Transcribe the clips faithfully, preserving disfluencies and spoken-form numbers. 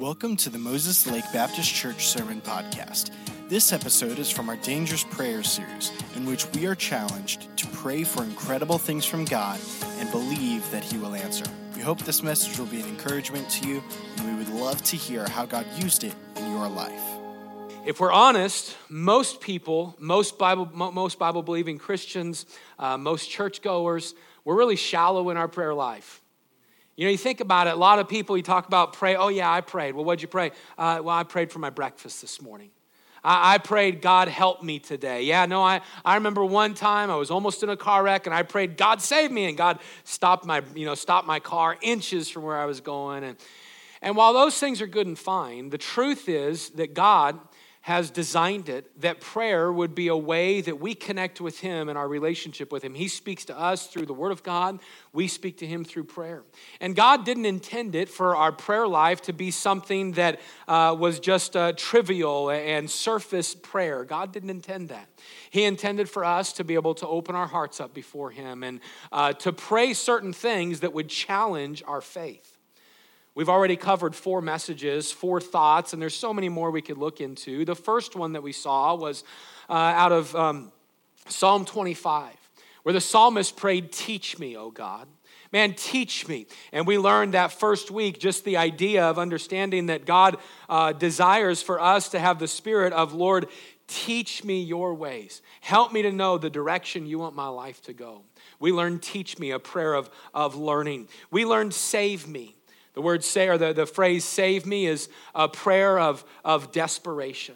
Welcome to the Moses Lake Baptist Church Sermon Podcast. This episode is from our Dangerous Prayer series, in which we are challenged to pray for incredible things from God and believe that He will answer. We hope this message will be an encouragement to you, and we would love to hear how God used it in your life. If we're honest, most people, most Bible, most Bible-believing Christians, uh, most churchgoers, we're really shallow in our prayer life. You know, you think about it, a lot of people, you talk about pray, oh yeah, I prayed. Well, what'd you pray? Uh, well, I prayed for my breakfast this morning. I, I prayed, God help me today. Yeah, no, I, I remember one time I was almost in a car wreck and I prayed, God save me. And God stopped my, you know, stopped my car inches from where I was going. And, and while those things are good and fine, the truth is that God has designed it that prayer would be a way that we connect with Him in our relationship with Him. He speaks to us through the Word of God. We speak to Him through prayer. And God didn't intend it for our prayer life to be something that uh, was just uh, trivial and surface prayer. God didn't intend that. He intended for us to be able to open our hearts up before Him and uh, to pray certain things that would challenge our faith. We've already covered four messages, four thoughts, and there's so many more we could look into. The first one that we saw was uh, out of um, Psalm twenty-five, where the psalmist prayed, teach me, O God. Man, teach me. And we learned that first week just the idea of understanding that God uh, desires for us to have the spirit of, Lord, teach me your ways. Help me to know the direction you want my life to go. We learned teach me, a prayer of, of learning. We learned save me. The word say, or the, the phrase save me, is a prayer of, of desperation.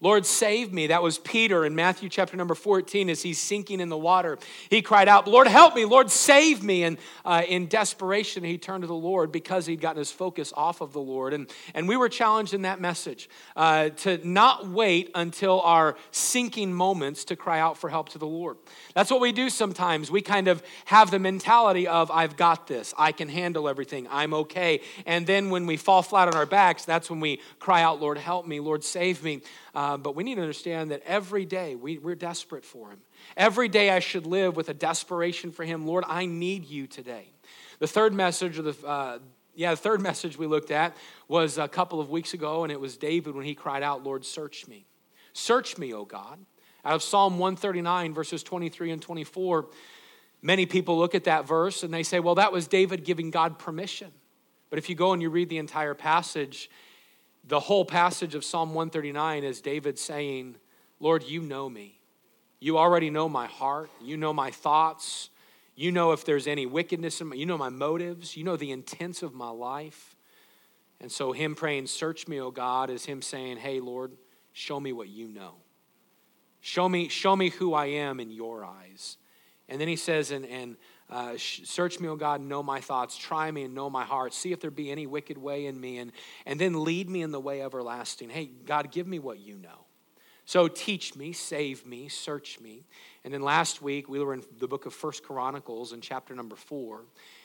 Lord, save me. That was Peter in Matthew chapter number fourteen as he's sinking in the water. He cried out, Lord, help me. Lord, save me. And uh, in desperation, he turned to the Lord because he'd gotten his focus off of the Lord. And, and we were challenged in that message uh, to not wait until our sinking moments to cry out for help to the Lord. That's what we do sometimes. We kind of have the mentality of, I've got this. I can handle everything. I'm okay. And then when we fall flat on our backs, that's when we cry out, Lord, help me. Lord, save me. Uh, But we need to understand that every day we, we're desperate for Him. Every day I should live with a desperation for Him. Lord, I need you today. The third message, of the uh, yeah, the third message we looked at was a couple of weeks ago, and it was David when he cried out, Lord, search me. Search me, O God. Out of Psalm one thirty-nine, verses twenty-three and twenty-four, many people look at that verse and they say, well, that was David giving God permission. But if you go and you read the entire passage, the whole passage of Psalm one thirty-nine is David saying, Lord, you know me. You already know my heart. You know my thoughts. You know if there's any wickedness in my, you know my motives. You know the intents of my life. And so him praying, search me, O God, is him saying, hey, Lord, show me what you know. Show me, show me who I am in your eyes. And then he says, and, and Uh, search me, O God, and know my thoughts. Try me and know my heart. See if there be any wicked way in me, and, and then lead me in the way everlasting. Hey, God, give me what you know. So teach me, save me, search me. And then last week, we were in the book of First Chronicles in chapter number four,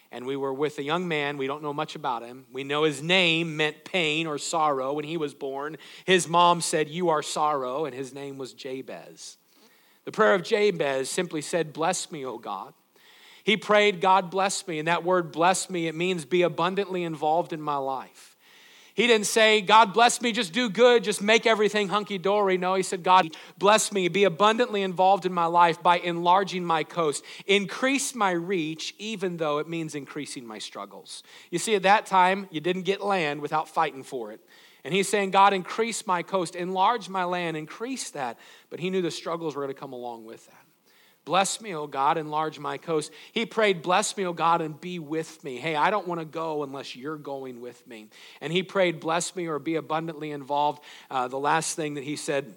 and we were with a young man. We don't know much about him. We know his name meant pain or sorrow when he was born. His mom said, you are sorrow, and his name was Jabez. The prayer of Jabez simply said, bless me, O God. He prayed, God bless me. And that word bless me, it means be abundantly involved in my life. He didn't say, God bless me, just do good, just make everything hunky-dory. No, he said, God bless me, be abundantly involved in my life by enlarging my coast. Increase my reach, even though it means increasing my struggles. You see, at that time, you didn't get land without fighting for it. And he's saying, God, increase my coast, enlarge my land, increase that. But he knew the struggles were going to come along with that. Bless me, O God, enlarge my coast. He prayed, bless me, O God, and be with me. Hey, I don't want to go unless you're going with me. And he prayed, bless me or be abundantly involved. Uh, the last thing that he said,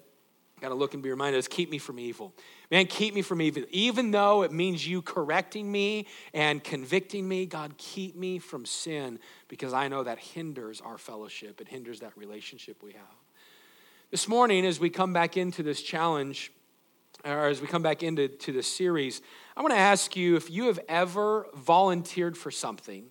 got to look and be reminded, is keep me from evil. Man, keep me from evil. Even though it means you correcting me and convicting me, God, keep me from sin, because I know that hinders our fellowship. It hinders that relationship we have. This morning, as we come back into this challenge, or as we come back into to this series, I want to ask you if you have ever volunteered for something,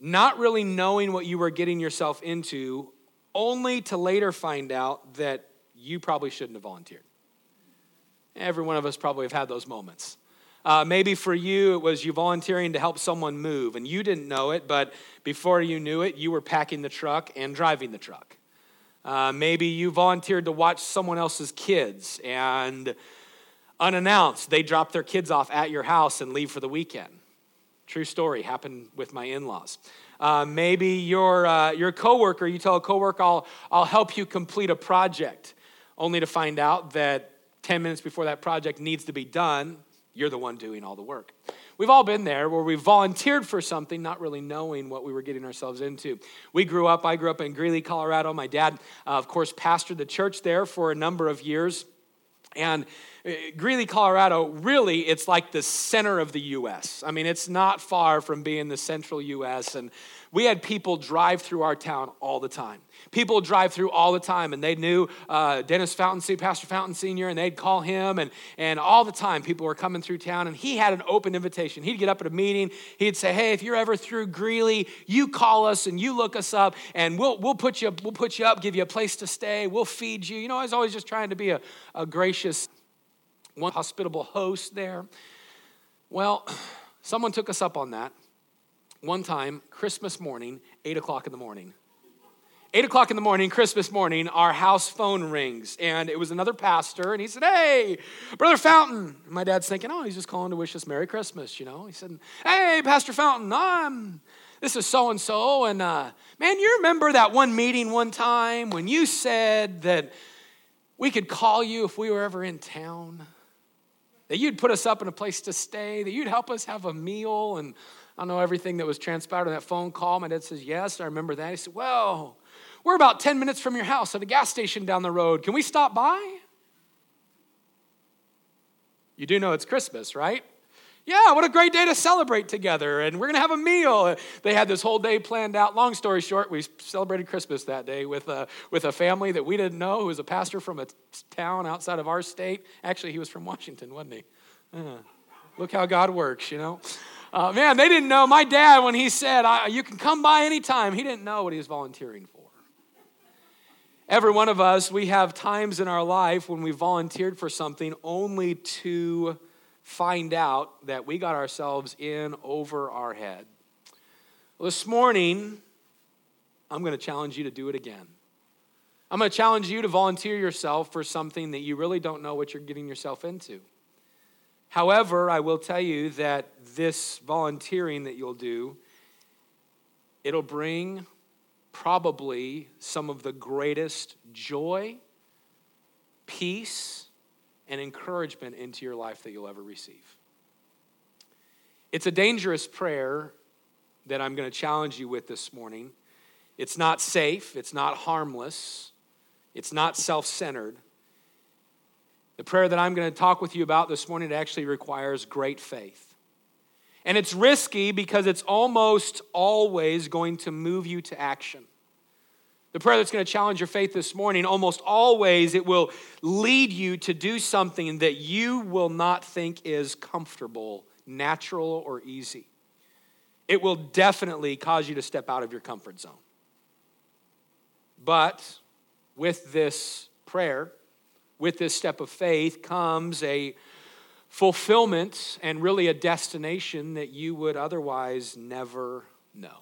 not really knowing what you were getting yourself into, only to later find out that you probably shouldn't have volunteered. Every one of us probably have had those moments. Uh, maybe for you, it was you volunteering to help someone move, and you didn't know it, but before you knew it, you were packing the truck and driving the truck. Uh, maybe you volunteered to watch someone else's kids, and unannounced, they drop their kids off at your house and leave for the weekend. True story, happened with my in-laws. Uh, maybe your uh, your coworker, you tell a coworker, I'll, I'll help you complete a project, only to find out that ten minutes before that project needs to be done, you're the one doing all the work. We've all been there where we volunteered for something, not really knowing what we were getting ourselves into. We grew up, I grew up in Greeley, Colorado. My dad, uh, of course, pastored the church there for a number of years. And Greeley, Colorado, really, it's like the center of the U S I mean, it's not far from being the central U S And we had people drive through our town all the time. People drive through all the time, and they knew uh, Dennis Fountain, Pastor Fountain Senior, and they'd call him, and, and all the time people were coming through town, and he had an open invitation. He'd get up at a meeting. He'd say, hey, if you're ever through Greeley, you call us and you look us up, and we'll we'll put you, we'll put you up, give you a place to stay. We'll feed you. You know, I was always just trying to be a, a gracious, one hospitable host there. Well, someone took us up on that one time, Christmas morning, eight o'clock in the morning. Eight o'clock in the morning, Christmas morning, our house phone rings, and it was another pastor, and he said, hey, Brother Fountain. And my dad's thinking, oh, he's just calling to wish us Merry Christmas, you know. He said, hey, Pastor Fountain, I'm, this is so-and-so, and uh, man, you remember that one meeting one time when you said that we could call you if we were ever in town, that you'd put us up in a place to stay, that you'd help us have a meal, and I don't know everything that was transpired on that phone call. My dad says, yes, I remember that. He said, well, we're about ten minutes from your house at a gas station down the road. Can we stop by? You do know it's Christmas, right? Yeah, what a great day to celebrate together, and we're going to have a meal. They had this whole day planned out. Long story short, we celebrated Christmas that day with a, with a family that we didn't know, who was a pastor from a town outside of our state. Actually, he was from Washington, wasn't he? Uh, look how God works, you know? Uh, man, they didn't know. My dad, when he said, I, you can come by anytime, he didn't know what he was volunteering for. Every one of us, we have times in our life when we volunteered for something only to find out that we got ourselves in over our head. Well, this morning, I'm going to challenge you to do it again. I'm going to challenge you to volunteer yourself for something that you really don't know what you're getting yourself into. However, I will tell you that this volunteering that you'll do, it'll bring probably some of the greatest joy, peace, and encouragement into your life that you'll ever receive. It's a dangerous prayer that I'm going to challenge you with this morning. It's not safe. It's not harmless. It's not self-centered. The prayer that I'm going to talk with you about this morning actually requires great faith. And it's risky because it's almost always going to move you to action. The prayer that's going to challenge your faith this morning, almost always it will lead you to do something that you will not think is comfortable, natural, or easy. It will definitely cause you to step out of your comfort zone. But with this prayer, with this step of faith comes a fulfillment and really a destination that you would otherwise never know.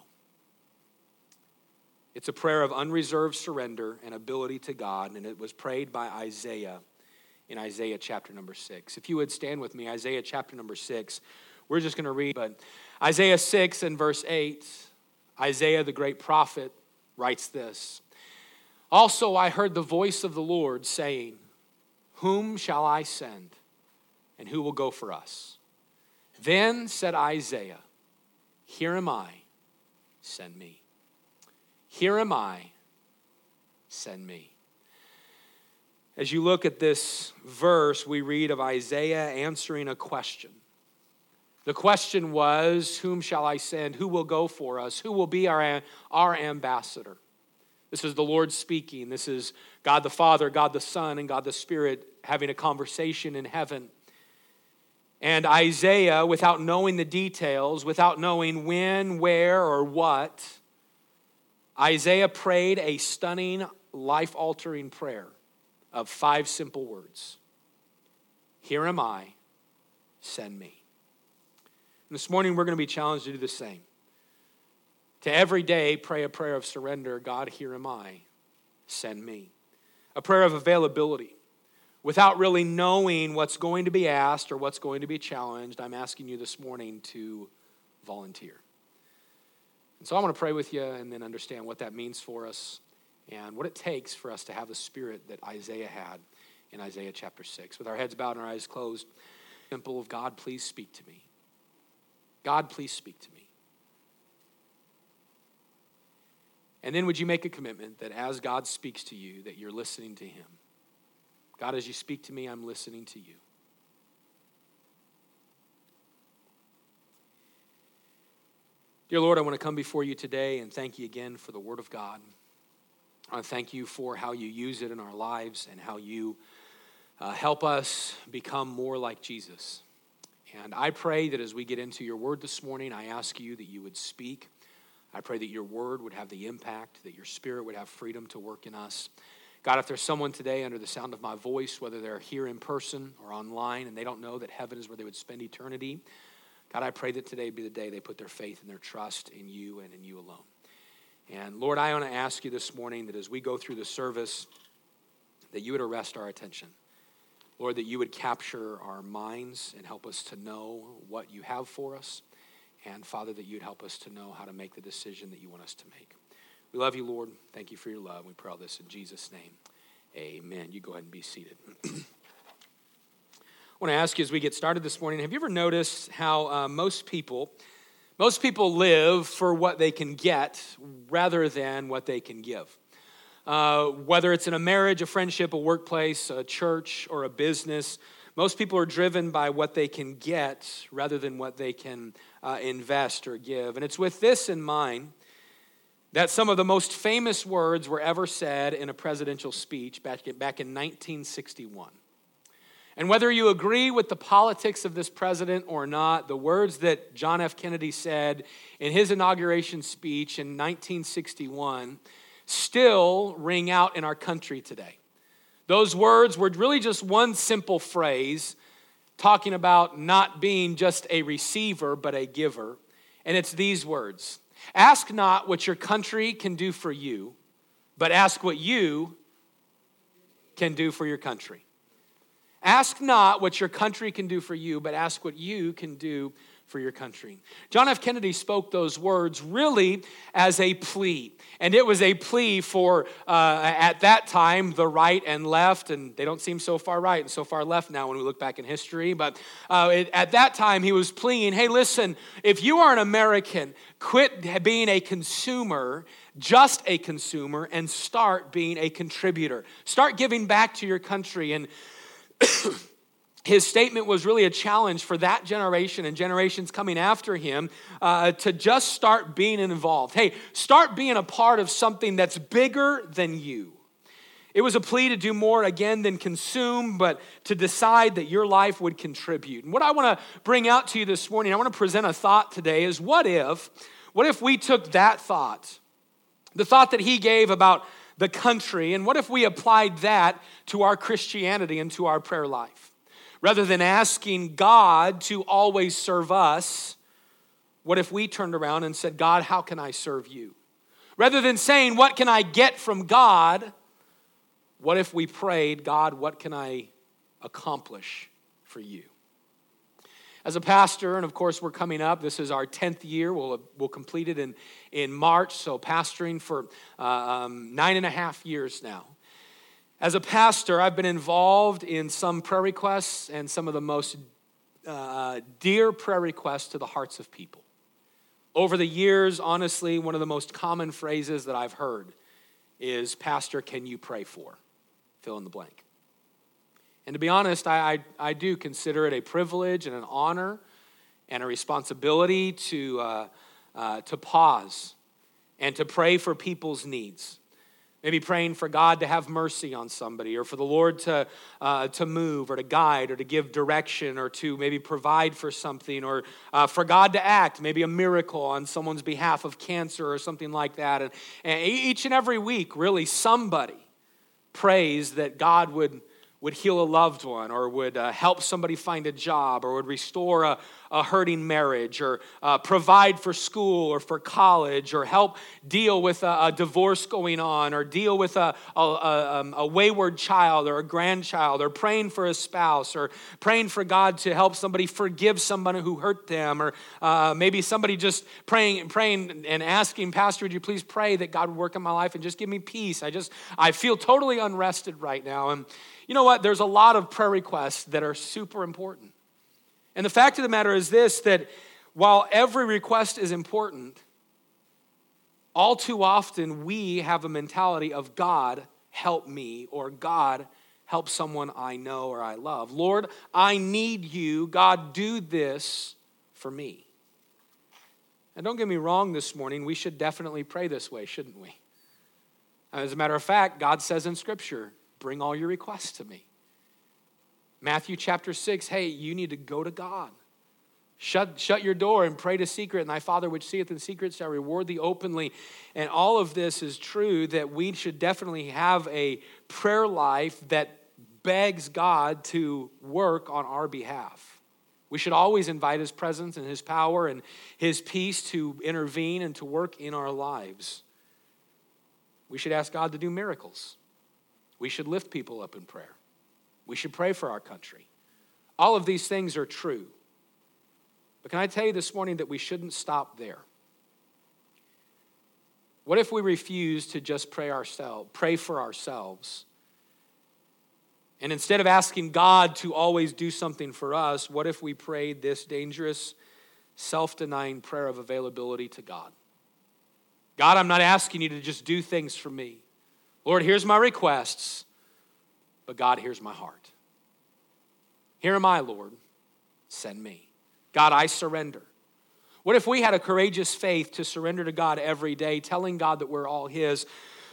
It's a prayer of unreserved surrender and ability to God, and it was prayed by Isaiah in Isaiah chapter number six. If you would stand with me, Isaiah chapter number six, we're just going to read, but Isaiah six and verse eight, Isaiah the great prophet writes this, "Also I heard the voice of the Lord saying, whom shall I send? And who will go for us? Then said Isaiah, here am I, send me. Here am I, send me." As you look at this verse, we read of Isaiah answering a question. The question was, whom shall I send? Who will go for us? Who will be our, our ambassador? This is the Lord speaking. This is God the Father, God the Son, and God the Spirit having a conversation in heaven. And Isaiah, without knowing the details, without knowing when, where, or what, Isaiah prayed a stunning, life-altering prayer of five simple words. Here am I, send me. This morning, we're going to be challenged to do the same. To every day, pray a prayer of surrender. God, here am I. Send me. A prayer of availability. Without really knowing what's going to be asked or what's going to be challenged, I'm asking you this morning to volunteer. And so I want to pray with you and then understand what that means for us and what it takes for us to have the spirit that Isaiah had in Isaiah chapter six. With our heads bowed and our eyes closed, simple of God, please speak to me. God, please speak to me. And then would you make a commitment that as God speaks to you, that you're listening to him? God, as you speak to me, I'm listening to you. Dear Lord, I want to come before you today and thank you again for the word of God. I thank you for how you use it in our lives and how you uh, help us become more like Jesus. And I pray that as we get into your word this morning, I ask you that you would speak. I pray that your word would have the impact, that your spirit would have freedom to work in us. God, if there's someone today under the sound of my voice, whether they're here in person or online, and they don't know that heaven is where they would spend eternity, God, I pray that today be the day they put their faith and their trust in you and in you alone. And Lord, I want to ask you this morning that as we go through the service, that you would arrest our attention. Lord, that you would capture our minds and help us to know what you have for us. And Father, that you'd help us to know how to make the decision that you want us to make. We love you, Lord. Thank you for your love. We pray all this in Jesus' name. Amen. You go ahead and be seated. I want to ask you as we get started this morning, have you ever noticed how uh, most people, most people live for what they can get rather than what they can give? Uh, whether it's in a marriage, a friendship, a workplace, a church, or a business, most people are driven by what they can get rather than what they can uh, invest or give. And it's with this in mind that some of the most famous words were ever said in a presidential speech back in nineteen sixty-one. And whether you agree with the politics of this president or not, the words that John F. Kennedy said in his inauguration speech in nineteen sixty-one still ring out in our country today. Those words were really just one simple phrase talking about not being just a receiver, but a giver. And it's these words: ask not what your country can do for you, but ask what you can do for your country. Ask not what your country can do for you, but ask what you can do for your country. John F. Kennedy spoke those words really as a plea. And it was a plea for, uh, at that time, the right and left. And they don't seem so far right and so far left now when we look back in history. But uh, it, at that time, he was pleading, hey, listen, if you are an American, quit being a consumer, just a consumer, and start being a contributor. Start giving back to your country. And his statement was really a challenge for that generation and generations coming after him uh, to just start being involved. Hey, start being a part of something that's bigger than you. It was a plea to do more, again, than consume, but to decide that your life would contribute. And what I want to bring out to you this morning, I want to present a thought today is what if, what if we took that thought, the thought that he gave about the country, and what if we applied that to our Christianity and to our prayer life? Rather than asking God to always serve us, what if we turned around and said, God, how can I serve you? Rather than saying, what can I get from God? What if we prayed, God, what can I accomplish for you? As a pastor, and of course we're coming up, this is our tenth year, we'll, we'll complete it in, in March, so pastoring for uh, um, nine and a half years now. As a pastor, I've been involved in some prayer requests and some of the most uh, dear prayer requests to the hearts of people. Over the years, honestly, one of the most common phrases that I've heard is, Pastor, can you pray for? Fill in the blank. And to be honest, I, I, I do consider it a privilege and an honor and a responsibility to, uh, uh, to pause and to pray for people's needs. Maybe praying for God to have mercy on somebody, or for the Lord to uh, to move, or to guide, or to give direction, or to maybe provide for something, or uh, for God to act, maybe a miracle on someone's behalf of cancer or something like that. And, and each and every week, really, somebody prays that God would would heal a loved one, or would uh, help somebody find a job, or would restore a, a hurting marriage, or uh, provide for school or for college, or help deal with a, a divorce going on, or deal with a, a, a, um, a wayward child or a grandchild, or praying for a spouse, or praying for God to help somebody forgive someone who hurt them, or uh, maybe somebody just praying, praying and asking, Pastor, would you please pray that God would work in my life and just give me peace? I just, I feel totally unrested right now. And you know what? There's a lot of prayer requests that are super important. And the fact of the matter is this, that while every request is important, all too often we have a mentality of God, help me, or God, help someone I know or I love. Lord, I need you. God, do this for me. And don't get me wrong this morning, we should definitely pray this way, shouldn't we? As a matter of fact, God says in Scripture, bring all your requests to me. Matthew chapter six, hey, you need to go to God. Shut, shut your door and pray to secret, and thy Father which seeth in secret shall reward thee openly. And all of this is true, that we should definitely have a prayer life that begs God to work on our behalf. We should always invite his presence and his power and his peace to intervene and to work in our lives. We should ask God to do miracles. We should lift people up in prayer. We should pray for our country. All of these things are true. But can I tell you this morning that we shouldn't stop there? What if we refuse to just pray ourselves, pray for ourselves? And instead of asking God to always do something for us, what if we prayed this dangerous, self-denying prayer of availability to God? God, I'm not asking you to just do things for me. Lord, here's my requests, but God, here's my heart. Here am I, Lord, send me. God, I surrender. What if we had a courageous faith to surrender to God every day, telling God that we're all his?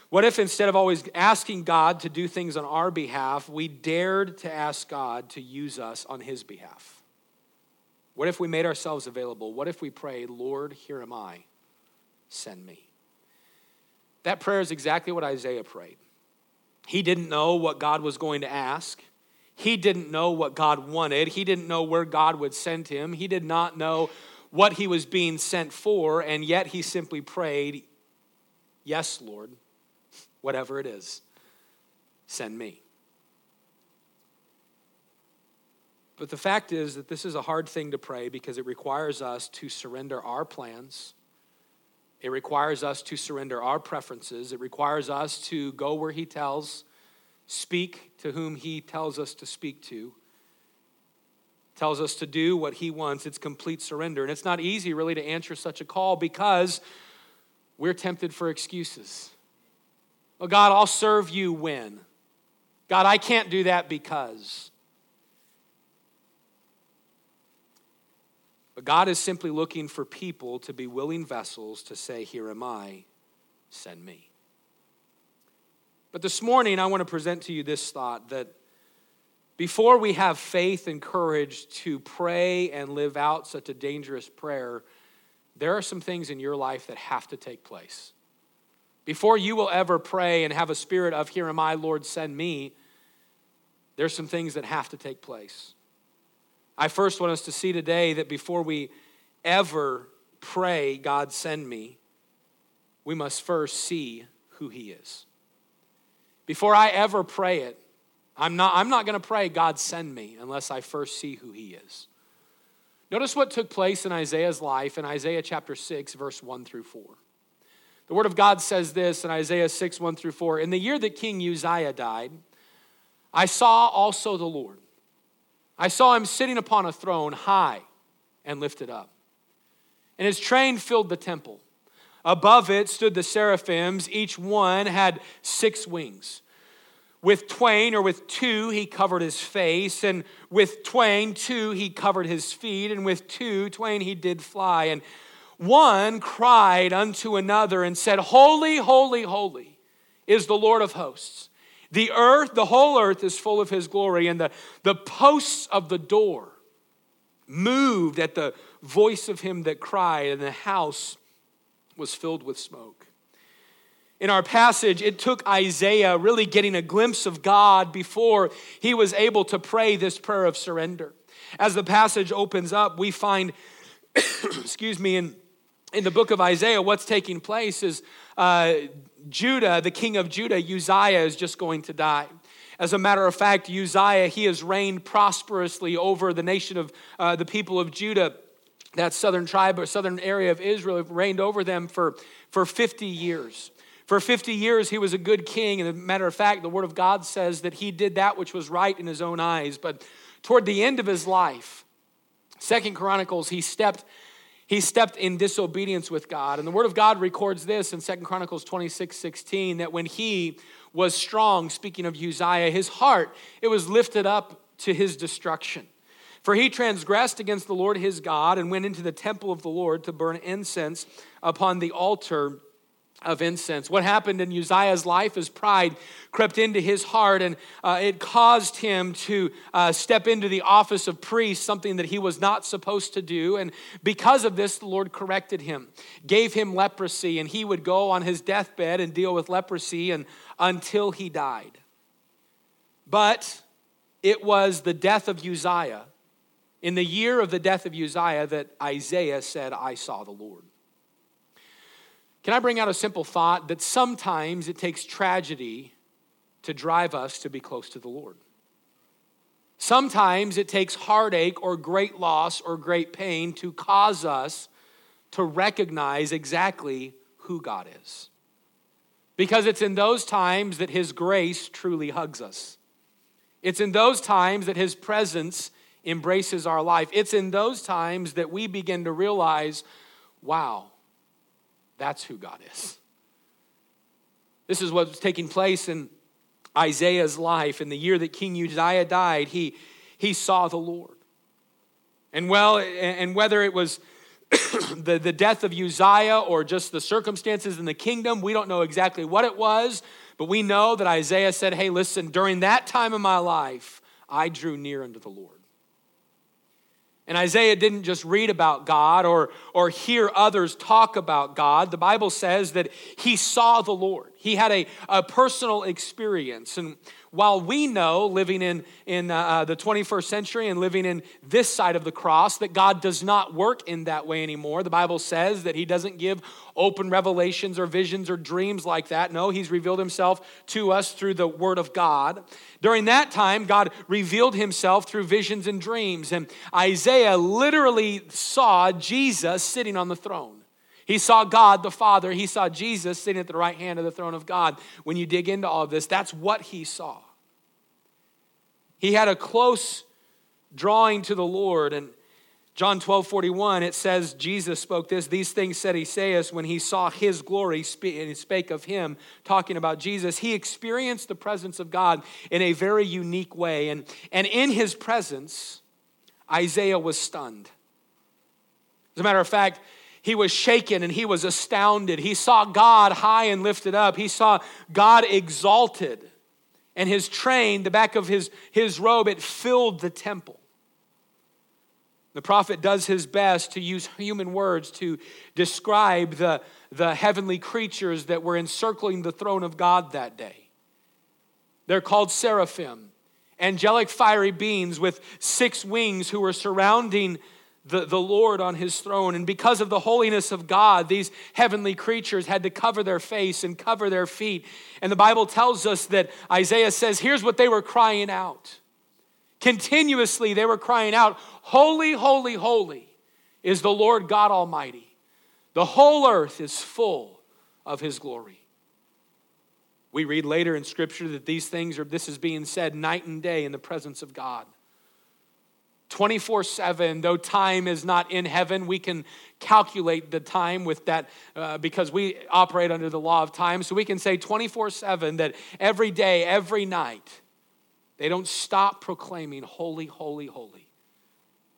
What if instead of always asking God to do things on our behalf, we dared to ask God to use us on his behalf? What if we made ourselves available? What if we prayed, Lord, here am I, send me? That prayer is exactly what Isaiah prayed. He didn't know what God was going to ask. He didn't know what God wanted. He didn't know where God would send him. He did not know what he was being sent for, and yet he simply prayed, yes, Lord, whatever it is, send me. But the fact is that this is a hard thing to pray because it requires us to surrender our plans. It requires us to surrender our preferences. It requires us to go where he tells, speak to whom he tells us to speak to, tells us to do what he wants. It's complete surrender. And it's not easy really to answer such a call because we're tempted for excuses. Well, God, I'll serve you when. God, I can't do that because. But God is simply looking for people to be willing vessels to say, here am I, send me. But this morning, I want to present to you this thought that before we have faith and courage to pray and live out such a dangerous prayer, there are some things in your life that have to take place. Before you will ever pray and have a spirit of, here am I, Lord, send me, there's some things that have to take place. I first want us to see today that before we ever pray, God send me, we must first see who he is. Before I ever pray it, I'm not, I'm not going to pray, God send me, unless I first see who he is. Notice what took place in Isaiah's life in Isaiah chapter six, verse one through four. The word of God says this in Isaiah six, one through four, in the year that King Uzziah died, I saw also the Lord. I saw him sitting upon a throne high and lifted up. And his train filled the temple. Above it stood the seraphims. Each one had six wings. With twain, or with two, he covered his face. And with twain, two, he covered his feet. And with two, twain, he did fly. And one cried unto another and said, holy, holy, holy is the Lord of hosts. The earth, the whole earth is full of his glory, and the, the posts of the door moved at the voice of him that cried, and the house was filled with smoke. in our passage, it took Isaiah really getting a glimpse of God before he was able to pray this prayer of surrender. As the passage opens up, we find, excuse me, in, in the book of Isaiah, what's taking place is uh, Judah, the king of Judah, Uzziah, is just going to die. As a matter of fact, Uzziah, he has reigned prosperously over the nation of uh, the people of Judah, that southern tribe or southern area of Israel, reigned over them for, for fifty years. For fifty years, he was a good king. And as a matter of fact, the word of God says that he did that which was right in his own eyes. But toward the end of his life, Second Chronicles, he stepped, he stepped in disobedience with God. And the word of God records this in Second Chronicles twenty-six sixteen, that when he was strong, speaking of Uzziah, his heart, it was lifted up to his destruction. For he transgressed against the Lord his God and went into the temple of the Lord to burn incense upon the altar of incense. What happened in Uzziah's life is pride crept into his heart, and uh, it caused him to uh, step into the office of priest, something that he was not supposed to do. And because of this, the Lord corrected him, gave him leprosy, and he would go on his deathbed and deal with leprosy and until he died. But it was the death of Uzziah, in the year of the death of Uzziah, that Isaiah said, "I saw the Lord." Can I bring out a simple thought that sometimes it takes tragedy to drive us to be close to the Lord? Sometimes it takes heartache or great loss or great pain to cause us to recognize exactly who God is. Because it's in those times that his grace truly hugs us. It's in those times that his presence embraces our life. It's in those times that we begin to realize, wow, that's who God is. This is what's taking place in Isaiah's life. In the year that King Uzziah died, he, he saw the Lord. And well, and whether it was the, the death of Uzziah or just the circumstances in the kingdom, we don't know exactly what it was, but we know that Isaiah said, "Hey, listen, during that time of my life, I drew near unto the Lord." And Isaiah didn't just read about God or, or hear others talk about God. The Bible says that he saw the Lord. He had a, a personal experience. And while we know, living in, in uh, the twenty-first century and living in this side of the cross, that God does not work in that way anymore. The Bible says that he doesn't give open revelations or visions or dreams like that. No, he's revealed himself to us through the word of God. During that time, God revealed himself through visions and dreams. And Isaiah literally saw Jesus sitting on the throne. He saw God the Father. He saw Jesus sitting at the right hand of the throne of God. When you dig into all of this, that's what he saw. He had a close drawing to the Lord. And John twelve forty-one, it says, Jesus spoke this, "These things said Isaiah when he saw his glory," and he spake of him, talking about Jesus. He experienced the presence of God in a very unique way. And, and in his presence, Isaiah was stunned. As a matter of fact, he was shaken and he was astounded. He saw God high and lifted up. He saw God exalted. And his train, the back of his, his robe, it filled the temple. The prophet does his best to use human words to describe the, the heavenly creatures that were encircling the throne of God that day. They're called seraphim, angelic fiery beings with six wings who were surrounding The, the Lord on his throne. And because of the holiness of God, these heavenly creatures had to cover their face and cover their feet. And the Bible tells us that Isaiah says, here's what they were crying out. Continuously, they were crying out, "Holy, holy, holy is the Lord God Almighty. The whole earth is full of his glory." We read later in Scripture that these things are, this is being said night and day in the presence of God. twenty-four seven, though time is not in heaven, we can calculate the time with that uh, because we operate under the law of time. So we can say twenty-four seven that every day, every night, they don't stop proclaiming, "Holy, holy, holy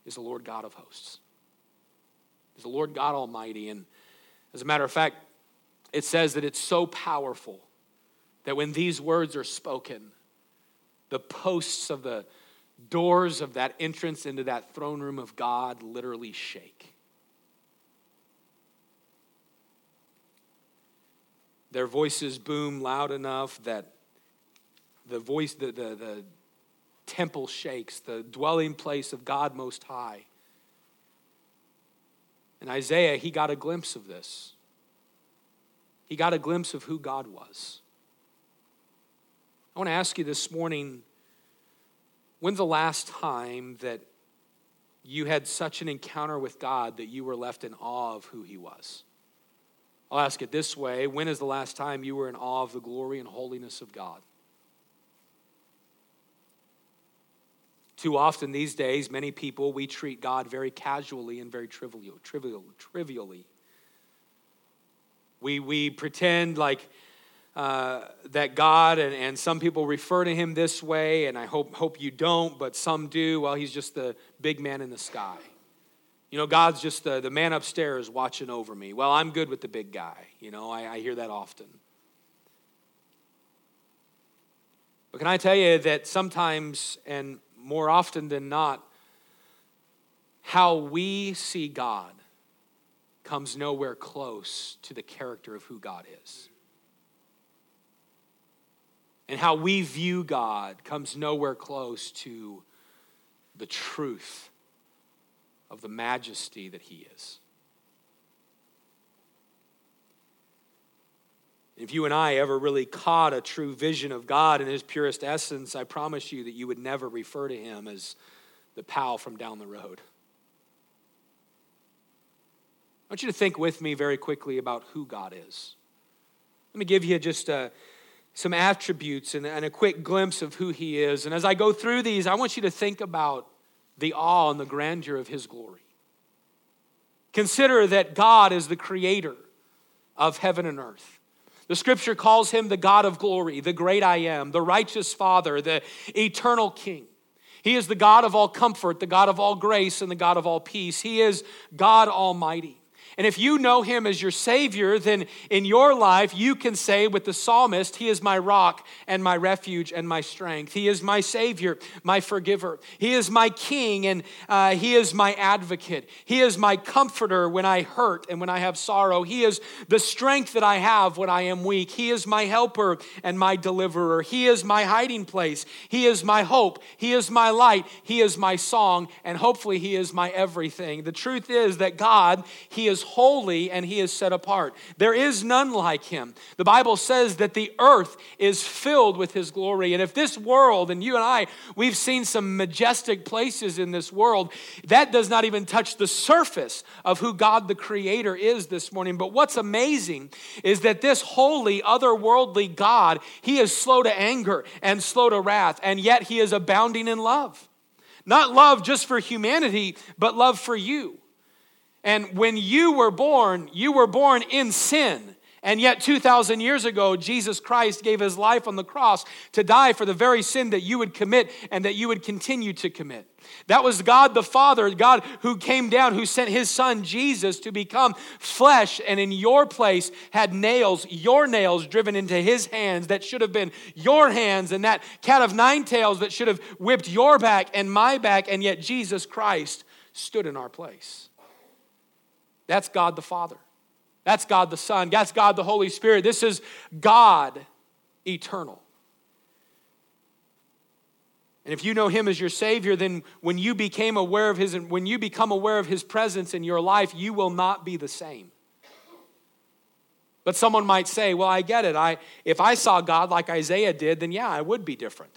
is the Lord God of hosts." Is the Lord God Almighty. And as a matter of fact, it says that it's so powerful that when these words are spoken, the posts of the doors of that entrance into that throne room of God literally shake. Their voices boom loud enough that the voice, the, the, the temple shakes, the dwelling place of God Most High. And Isaiah, he got a glimpse of this. He got a glimpse of who God was. I want to ask you this morning, when's the last time that you had such an encounter with God that you were left in awe of who he was? I'll ask it this way. When is the last time you were in awe of the glory and holiness of God? Too often these days, many people, we treat God very casually and very trivial, trivial, trivially. We, we pretend like uh, that God, and, and some people refer to him this way, and I hope, hope you don't, but some do. Well, he's just the big man in the sky. You know, God's just the, the man upstairs watching over me. Well, I'm good with the big guy. You know, I, I hear that often. But can I tell you that sometimes, and more often than not, how we see God comes nowhere close to the character of who God is. And how we view God comes nowhere close to the truth of the majesty that he is. If you and I ever really caught a true vision of God in his purest essence, I promise you that you would never refer to him as the pal from down the road. I want you to think with me very quickly about who God is. Let me give you just a some attributes and, and a quick glimpse of who he is. And as I go through these, I want you to think about the awe and the grandeur of his glory. Consider that God is the creator of heaven and earth. The scripture calls him the God of glory, the great I am, the righteous Father, the eternal King. He is the God of all comfort, the God of all grace, and the God of all peace. He is God Almighty. And if you know him as your Savior, then in your life you can say with the psalmist, he is my rock and my refuge and my strength. He is my Savior, my forgiver. He is my King, and uh, he is my advocate. He is my comforter when I hurt and when I have sorrow. He is the strength that I have when I am weak. He is my helper and my deliverer. He is my hiding place. He is my hope. He is my light. He is my song. And hopefully he is my everything. The truth is that God, he is holy and he is set apart. There is none like him. The Bible says that the earth is filled with his glory. And if this world, and you and I, we've seen some majestic places in this world, that does not even touch the surface of who God the Creator is this morning. But what's amazing is that this holy, otherworldly God, he is slow to anger and slow to wrath, and yet he is abounding in love. Not love just for humanity, but love for you. And when you were born, you were born in sin. And yet two thousand years ago, Jesus Christ gave his life on the cross to die for the very sin that you would commit and that you would continue to commit. That was God the Father, God who came down, who sent his son Jesus to become flesh, and in your place had nails, your nails driven into his hands that should have been your hands, and that cat of nine tails that should have whipped your back and my back, and yet Jesus Christ stood in our place. That's God the Father. That's God the Son. That's God the Holy Spirit. This is God eternal. And if you know him as your Savior, then when you became aware of his, when you become aware of his presence in your life, you will not be the same. But someone might say, well, I get it. I if I saw God like Isaiah did, then yeah, I would be different.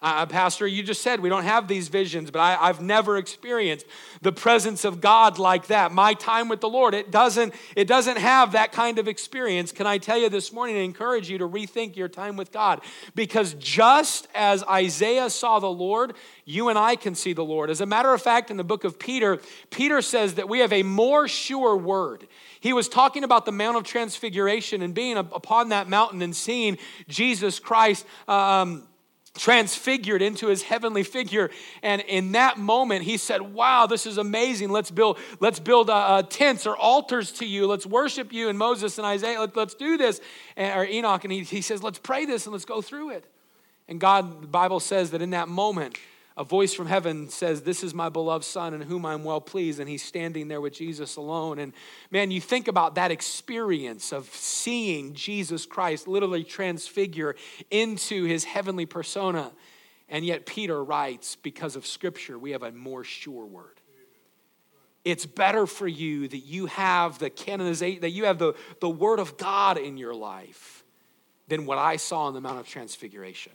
Uh, Pastor, you just said we don't have these visions, but I, I've never experienced the presence of God like that. My time with the Lord, it doesn't, it doesn't have that kind of experience. Can I tell you this morning and encourage you to rethink your time with God? Because just as Isaiah saw the Lord, you and I can see the Lord. As a matter of fact, in the book of Peter, Peter says that we have a more sure word. He was talking about the Mount of Transfiguration and being upon that mountain and seeing Jesus Christ um transfigured into his heavenly figure. And in that moment, he said, wow, this is amazing. Let's build let's build uh, tents or altars to you. Let's worship you. And Moses and Isaiah, let, let's do this. And, or Enoch, and he, he says, let's pray this and let's go through it. And God, the Bible says that in that moment, a voice from heaven says, "This is my beloved son in whom I'm well pleased." And he's standing there with Jesus alone. And man, you think about that experience of seeing Jesus Christ literally transfigure into his heavenly persona. And yet Peter writes, because of Scripture, we have a more sure word. It's better for you that you have the canonization, that you have the, the word of God in your life than what I saw on the Mount of Transfiguration.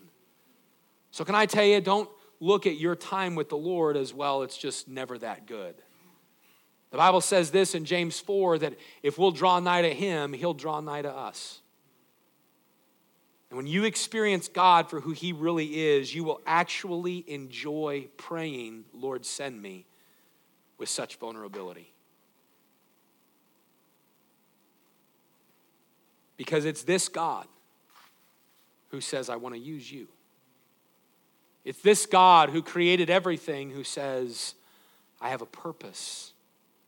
So can I tell you, don't look at your time with the Lord as, well, it's just never that good. The Bible says this in James four, that if we'll draw nigh to him, he'll draw nigh to us. And when you experience God for who he really is, you will actually enjoy praying, "Lord, send me," with such vulnerability. Because it's this God who says, "I want to use you." It's this God who created everything who says, "I have a purpose."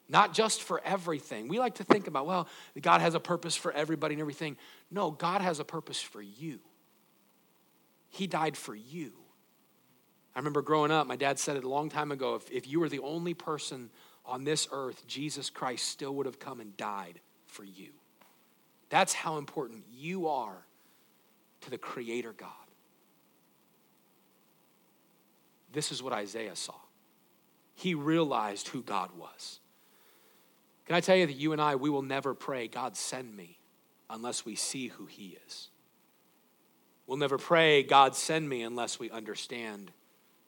Not just for everything. We like to think about, well, God has a purpose for everybody and everything. No, God has a purpose for you. He died for you. I remember growing up, my dad said it a long time ago, if, if you were the only person on this earth, Jesus Christ still would have come and died for you. That's how important you are to the Creator God. This is what Isaiah saw. He realized who God was. Can I tell you that you and I, we will never pray, "God, send me," unless we see who he is. We'll never pray, "God, send me," unless we understand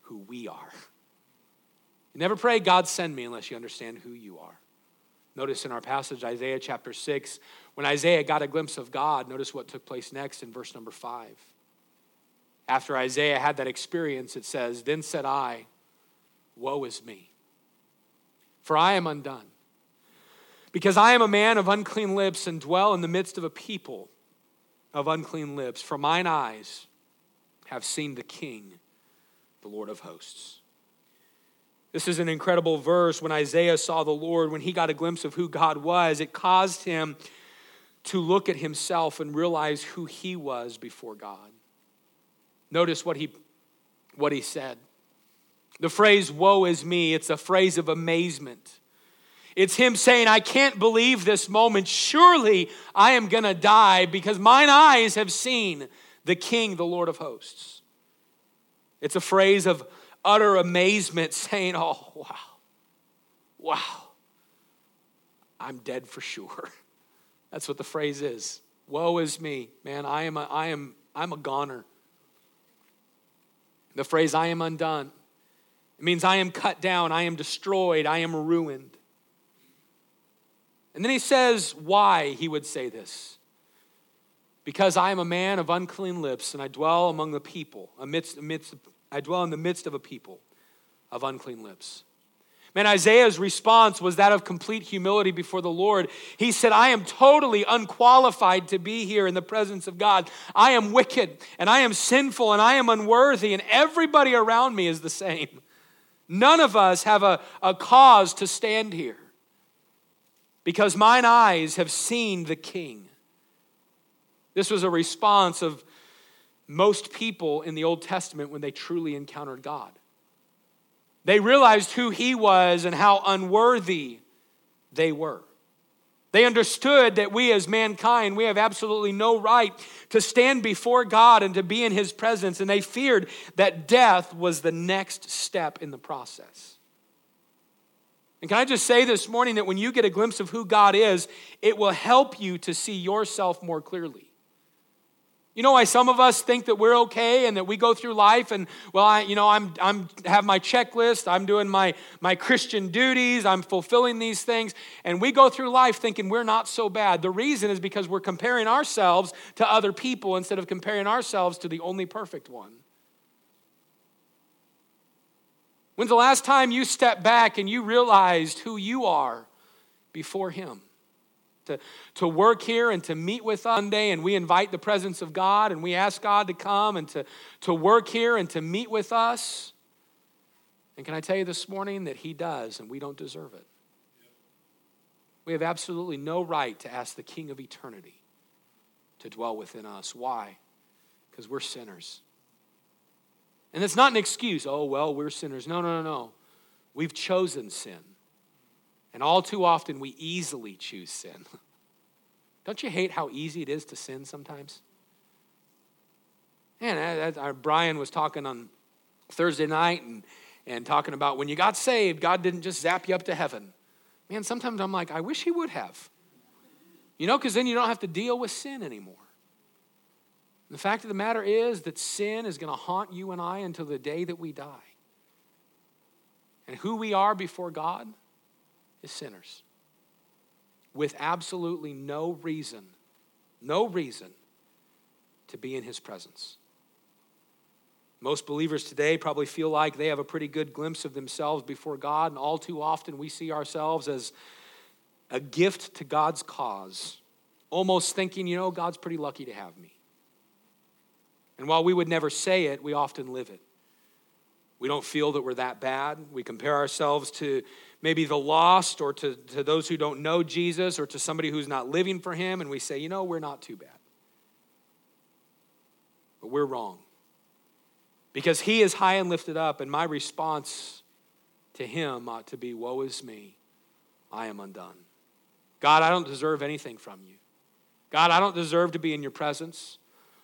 who we are. You never pray, "God, send me," unless you understand who you are. Notice in our passage, Isaiah chapter six, when Isaiah got a glimpse of God, notice what took place next in verse number five. After Isaiah had that experience, it says, "Then said I, woe is me, for I am undone, because I am a man of unclean lips and dwell in the midst of a people of unclean lips. For mine eyes have seen the King, the Lord of hosts." This is an incredible verse. When Isaiah saw the Lord, when he got a glimpse of who God was, it caused him to look at himself and realize who he was before God. Notice what he, what he said. The phrase, "woe is me," it's a phrase of amazement. It's him saying, "I can't believe this moment. Surely I am gonna die because mine eyes have seen the King, the Lord of hosts." It's a phrase of utter amazement saying, "Oh, wow, wow, I'm dead for sure." That's what the phrase is. Woe is me, man, I am a, I am, I'm a goner. The phrase, "I am undone," it means I am cut down, I am destroyed, I am ruined. And then he says why he would say this. "Because I am a man of unclean lips and I dwell among the people, amidst, amidst, I dwell in the midst of a people of unclean lips." Man, Isaiah's response was that of complete humility before the Lord. He said, "I am totally unqualified to be here in the presence of God. I am wicked and I am sinful and I am unworthy and everybody around me is the same. None of us have a, a cause to stand here because mine eyes have seen the King." This was a response of most people in the Old Testament when they truly encountered God. They realized who he was and how unworthy they were. They understood that we as mankind, we have absolutely no right to stand before God and to be in his presence, and they feared that death was the next step in the process. And can I just say this morning that when you get a glimpse of who God is, it will help you to see yourself more clearly. You know why some of us think that we're okay and that we go through life and, well, I, you know, I'm I'm have my checklist, I'm doing my, my Christian duties, I'm fulfilling these things, and we go through life thinking we're not so bad. The reason is because we're comparing ourselves to other people instead of comparing ourselves to the only perfect one. When's the last time you stepped back and you realized who you are before him? To, to work here and to meet with us Sunday, and we invite the presence of God and we ask God to come and to, to work here and to meet with us. And can I tell you this morning that he does and we don't deserve it. We have absolutely no right to ask the King of eternity to dwell within us. Why? Because we're sinners. And it's not an excuse. Oh, well, we're sinners. No, no, no, no. We've chosen sin. And all too often, we easily choose sin. Don't you hate how easy it is to sin sometimes? And I, I, Brian was talking on Thursday night and, and talking about when you got saved, God didn't just zap you up to heaven. Man, sometimes I'm like, I wish he would have. You know, because then you don't have to deal with sin anymore. The fact of the matter is that sin is going to haunt you and I until the day that we die. And who we are before God is sinners with absolutely no reason, no reason to be in his presence. Most believers today probably feel like they have a pretty good glimpse of themselves before God, and all too often we see ourselves as a gift to God's cause, almost thinking, you know, God's pretty lucky to have me. And while we would never say it, we often live it. We don't feel that we're that bad. We compare ourselves to maybe the lost or to, to those who don't know Jesus or to somebody who's not living for him, and we say, you know, we're not too bad. But we're wrong. Because he is high and lifted up, and my response to him ought to be, woe is me, I am undone. God, I don't deserve anything from you. God, I don't deserve to be in your presence.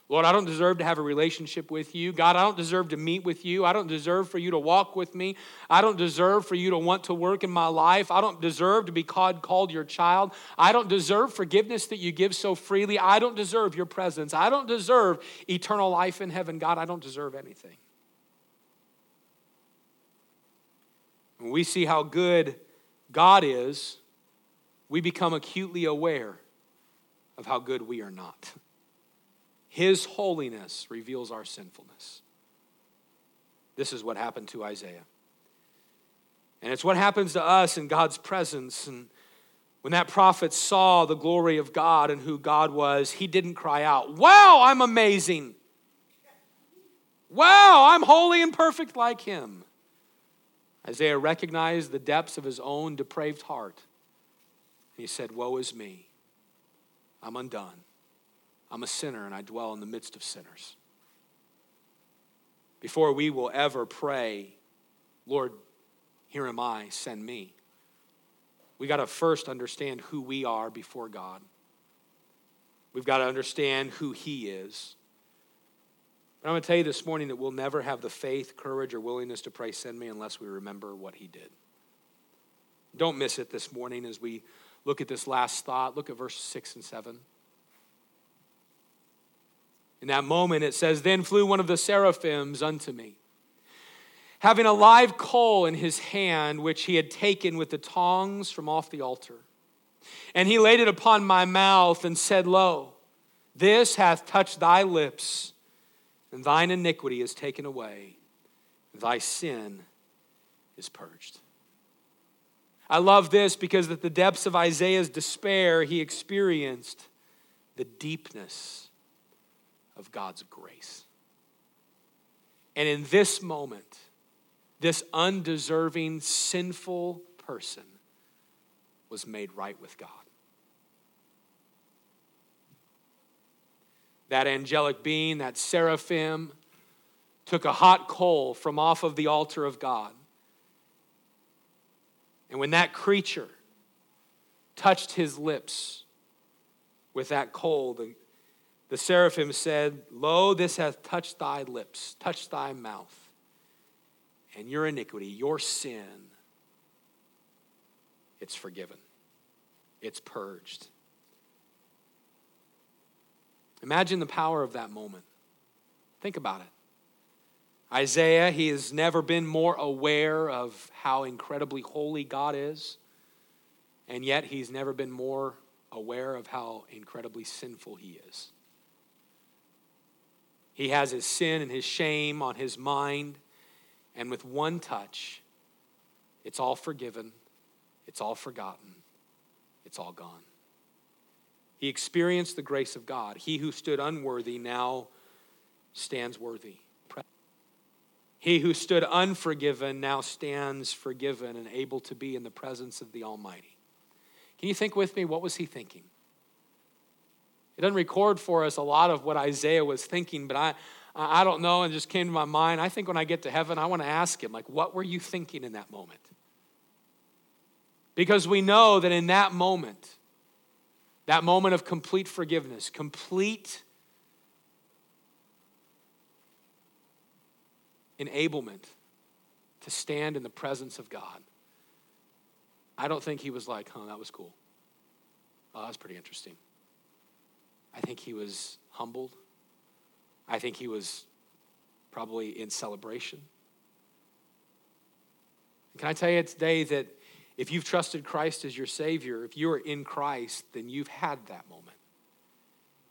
Lord, I don't deserve to have a relationship with you. God, I don't deserve to meet with you. I don't deserve for you to walk with me. I don't deserve for you to want to work in my life. I don't deserve to be called, called your child. I don't deserve forgiveness that you give so freely. I don't deserve your presence. I don't deserve eternal life in heaven. God, I don't deserve anything. When we see how good God is, we become acutely aware of how good we are not. His holiness reveals our sinfulness. This is what happened to Isaiah. And it's what happens to us in God's presence. And when that prophet saw the glory of God and who God was, he didn't cry out, wow, I'm amazing. Wow, I'm holy and perfect like him. Isaiah recognized the depths of his own depraved heart. And he said, woe is me. I'm undone. I'm a sinner and I dwell in the midst of sinners. Before we will ever pray, Lord, here am I, send me, we got to first understand who we are before God. We've got to understand who he is. But I'm going to tell you this morning that we'll never have the faith, courage, or willingness to pray, send me, unless we remember what he did. Don't miss it this morning as we look at this last thought. Look at verse six and seven. In that moment, it says, then flew one of the seraphims unto me, having a live coal in his hand, which he had taken with the tongs from off the altar. And he laid it upon my mouth and said, lo, this hath touched thy lips, and thine iniquity is taken away, thy sin is purged. I love this because at the depths of Isaiah's despair, he experienced the deepness of God's grace. And in this moment, this undeserving, sinful person was made right with God. That angelic being, that seraphim, took a hot coal from off of the altar of God. And when that creature touched his lips with that coal, the The seraphim said, lo, this hath touched thy lips, touched thy mouth, and your iniquity, your sin, it's forgiven. It's purged. Imagine the power of that moment. Think about it. Isaiah, he has never been more aware of how incredibly holy God is, and yet he's never been more aware of how incredibly sinful he is. He has his sin and his shame on his mind. And with one touch, it's all forgiven. It's all forgotten. It's all gone. He experienced the grace of God. He who stood unworthy now stands worthy. He who stood unforgiven now stands forgiven and able to be in the presence of the Almighty. Can you think with me? What was he thinking? It doesn't record for us a lot of what Isaiah was thinking, but I, I don't know, and just came to my mind. I think when I get to heaven, I want to ask him, like, what were you thinking in that moment? Because we know that in that moment, that moment of complete forgiveness, complete enablement to stand in the presence of God, I don't think he was like, huh, that was cool. Oh, that was pretty interesting. I think he was humbled. I think he was probably in celebration. Can I tell you today that if you've trusted Christ as your Savior, if you are in Christ, then you've had that moment.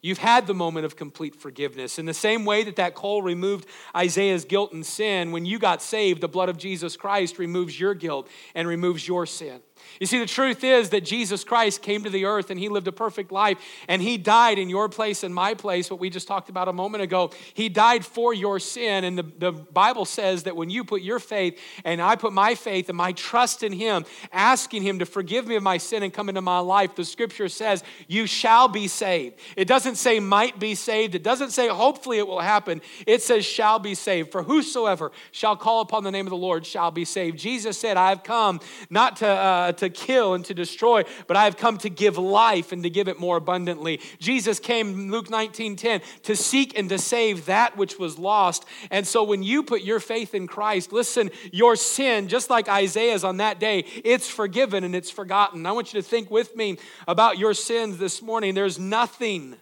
You've had the moment of complete forgiveness. In the same way that that coal removed Isaiah's guilt and sin, when you got saved, the blood of Jesus Christ removes your guilt and removes your sin. You see, the truth is that Jesus Christ came to the earth and he lived a perfect life and he died in your place and my place, what we just talked about a moment ago. He died for your sin, and the, the Bible says that when you put your faith and I put my faith and my trust in him, asking him to forgive me of my sin and come into my life, the scripture says you shall be saved. It doesn't say might be saved. It doesn't say hopefully it will happen. It says shall be saved. For whosoever shall call upon the name of the Lord shall be saved. Jesus said, I have come not to... Uh, to kill and to destroy, but I have come to give life and to give it more abundantly. Jesus came, Luke nineteen ten, to seek and to save that which was lost. And so when you put your faith in Christ, listen, your sin, just like Isaiah's on that day, it's forgiven and it's forgotten. I want you to think with me about your sins this morning. There's nothing,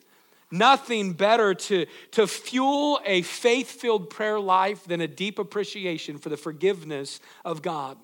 nothing better to, to fuel a faith-filled prayer life than a deep appreciation for the forgiveness of God.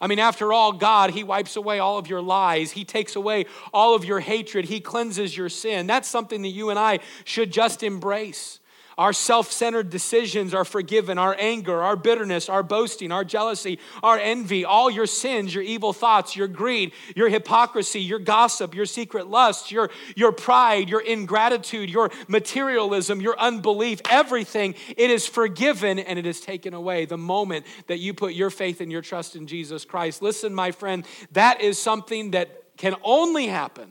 I mean, after all, God, he wipes away all of your lies. He takes away all of your hatred. He cleanses your sin. That's something that you and I should just embrace. Our self-centered decisions are forgiven. Our anger, our bitterness, our boasting, our jealousy, our envy, all your sins, your evil thoughts, your greed, your hypocrisy, your gossip, your secret lust, your, your pride, your ingratitude, your materialism, your unbelief, everything, it is forgiven and it is taken away the moment that you put your faith and your trust in Jesus Christ. Listen, my friend, that is something that can only happen.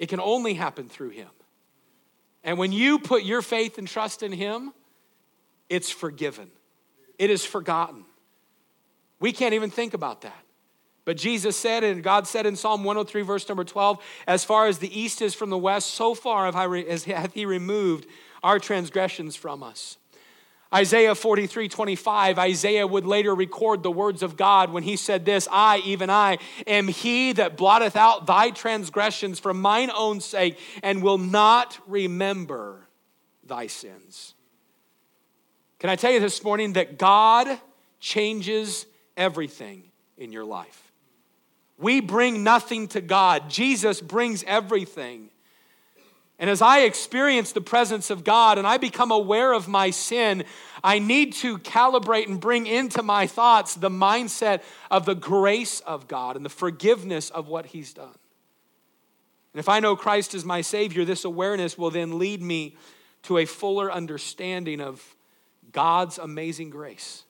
It can only happen through him. And when you put your faith and trust in him, it's forgiven. It is forgotten. We can't even think about that. But Jesus said, and God said in Psalm one oh three, verse number twelve, as far as the east is from the west, so far hath he removed our transgressions from us. Isaiah forty-three twenty-five, Isaiah would later record the words of God when he said this, I, even I, am he that blotteth out thy transgressions for mine own sake and will not remember thy sins. Can I tell you this morning that God changes everything in your life? We bring nothing to God. Jesus brings everything. And as I experience the presence of God and I become aware of my sin, I need to calibrate and bring into my thoughts the mindset of the grace of God and the forgiveness of what he's done. And if I know Christ as my Savior, this awareness will then lead me to a fuller understanding of God's amazing grace.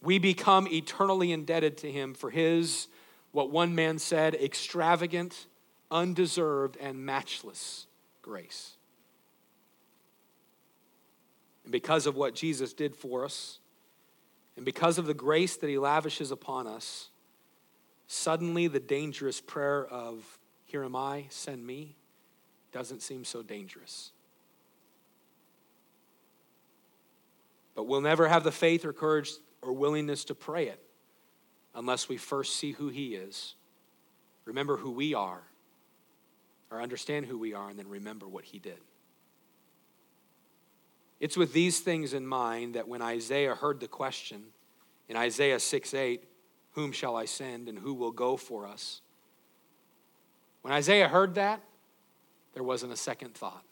We become eternally indebted to him for his, what one man said, extravagant, undeserved, and matchless grace. And because of what Jesus did for us, and because of the grace that he lavishes upon us, suddenly the dangerous prayer of, here am I, send me, doesn't seem so dangerous. But we'll never have the faith or courage or willingness to pray it unless we first see who he is, remember who we are, or understand who we are, and then remember what he did. It's with these things in mind that when Isaiah heard the question in Isaiah six eight, whom shall I send and who will go for us? When Isaiah heard that, there wasn't a second thought.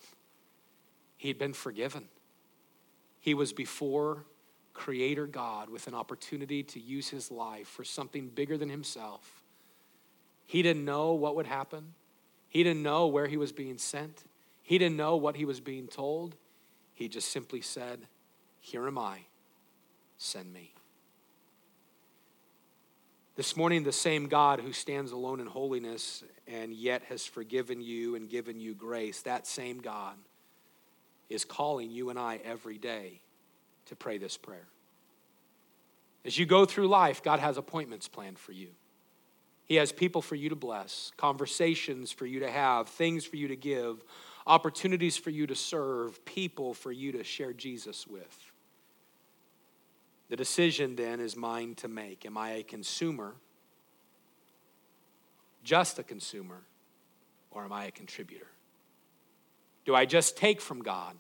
He'd been forgiven. He was before Creator God with an opportunity to use his life for something bigger than himself. He didn't know what would happen. He didn't know where he was being sent. He didn't know what he was being told. He just simply said, here am I, send me. This morning, the same God who stands alone in holiness and yet has forgiven you and given you grace, that same God is calling you and I every day to pray this prayer. As you go through life, God has appointments planned for you. He has people for you to bless, conversations for you to have, things for you to give, opportunities for you to serve, people for you to share Jesus with. The decision then is mine to make. Am I a consumer, just a consumer, or am I a contributor? Do I just take from God,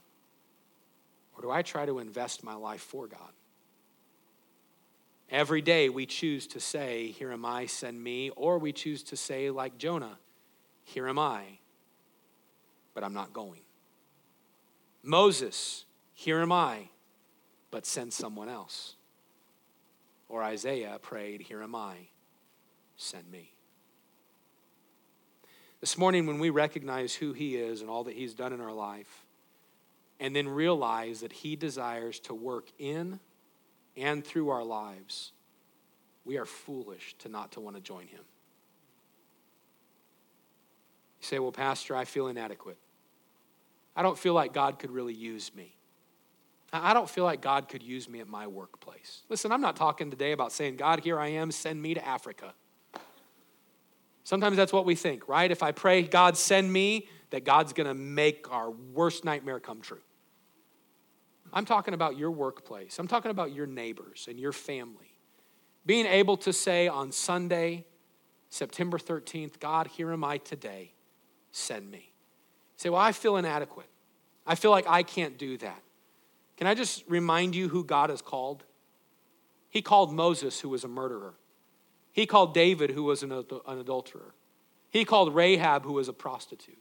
or do I try to invest my life for God? Every day we choose to say, here am I, send me, or we choose to say like Jonah, here am I, but I'm not going. Moses, here am I, but send someone else. Or Isaiah prayed, here am I, send me. This morning when we recognize who he is and all that he's done in our life, and then realize that he desires to work in and through our lives, we are foolish to not to want to join him. You say, well, Pastor, I feel inadequate. I don't feel like God could really use me. I don't feel like God could use me at my workplace. Listen, I'm not talking today about saying, God, here I am, send me to Africa. Sometimes that's what we think, right? If I pray, God, send me, that God's gonna make our worst nightmare come true. I'm talking about your workplace. I'm talking about your neighbors and your family. Being able to say on Sunday, September thirteenth, God, here am I today, send me. You say, well, I feel inadequate. I feel like I can't do that. Can I just remind you who God has called? He called Moses, who was a murderer. He called David, who was an, an adulterer. He called Rahab, who was a prostitute.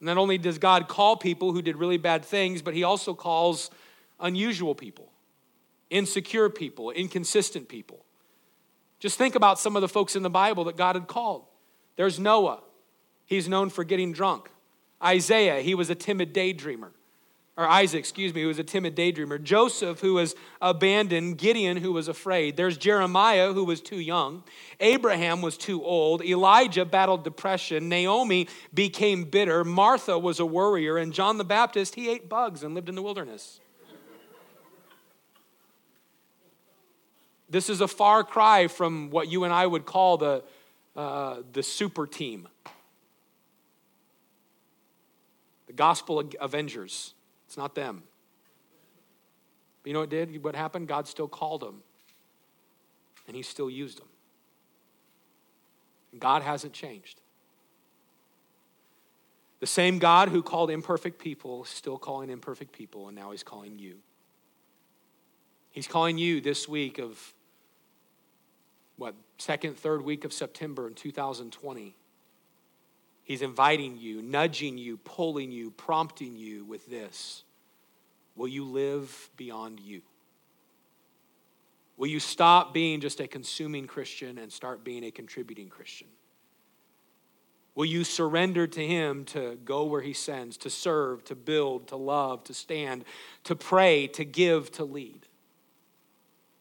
Not only does God call people who did really bad things, but he also calls unusual people, insecure people, inconsistent people. Just think about some of the folks in the Bible that God had called. There's Noah. He's known for getting drunk. Isaiah, he was a timid daydreamer. Or Isaac, excuse me, who was a timid daydreamer. Joseph, who was abandoned. Gideon, who was afraid. There's Jeremiah, who was too young. Abraham was too old. Elijah battled depression. Naomi became bitter. Martha was a worrier. And John the Baptist, he ate bugs and lived in the wilderness. This is a far cry from what you and I would call the, uh, the super team. The gospel avengers. It's not them. But you know what did? What happened? God still called them, and he still used them. And God hasn't changed. The same God who called imperfect people, still calling imperfect people, and now he's calling you. He's calling you this week of, what, second, third week of September in two thousand twenty. He's inviting you, nudging you, pulling you, prompting you with this. Will you live beyond you? Will you stop being just a consuming Christian and start being a contributing Christian? Will you surrender to him to go where he sends, to serve, to build, to love, to stand, to pray, to give, to lead?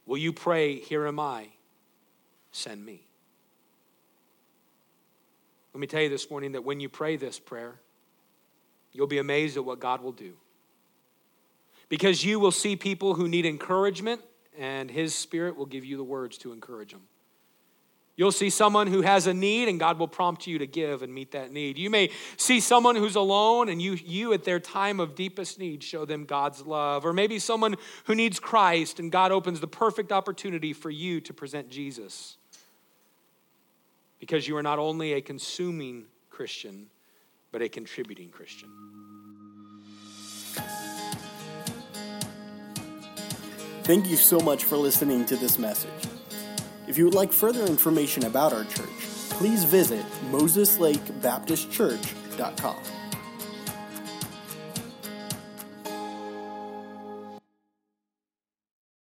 Will you pray, here am I, send me? Let me tell you this morning that when you pray this prayer, you'll be amazed at what God will do. Because you will see people who need encouragement, and his Spirit will give you the words to encourage them. You'll see someone who has a need, and God will prompt you to give and meet that need. You may see someone who's alone, and you, you at their time of deepest need show them God's love. Or maybe someone who needs Christ, and God opens the perfect opportunity for you to present Jesus. Because you are not only a consuming Christian, but a contributing Christian. Thank you so much for listening to this message. If you would like further information about our church, please visit Moses Lake Baptist Church dot com.